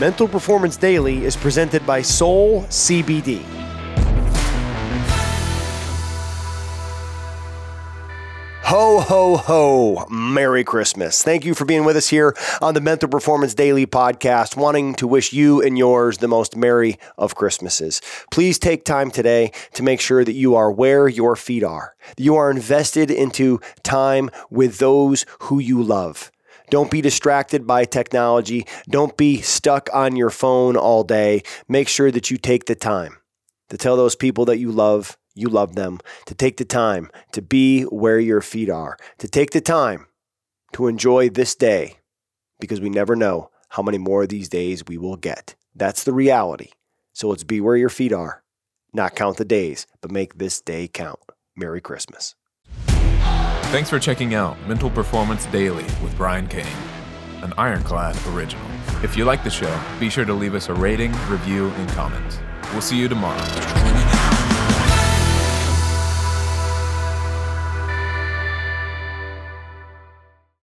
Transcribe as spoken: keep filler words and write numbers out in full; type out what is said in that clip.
Mental Performance Daily is presented by Soul C B D. Ho, ho, ho. Merry Christmas. Thank you for being with us here on the Mental Performance Daily podcast, wanting to wish you and yours the most merry of Christmases. Please take time today to make sure that you are where your feet are, that you are invested into time with those who you love. Don't be distracted by technology. Don't be stuck on your phone all day. Make sure that you take the time to tell those people that you love you love them, to take the time to be where your feet are, to take the time to enjoy this day, because we never know how many more of these days we will get. That's the reality. So let's be where your feet are, not count the days, but make this day count. Merry Christmas. Thanks for checking out Mental Performance Daily with Brian Cain, an Ironclad original. If you like the show, be sure to leave us a rating, review, and comment. We'll see you tomorrow.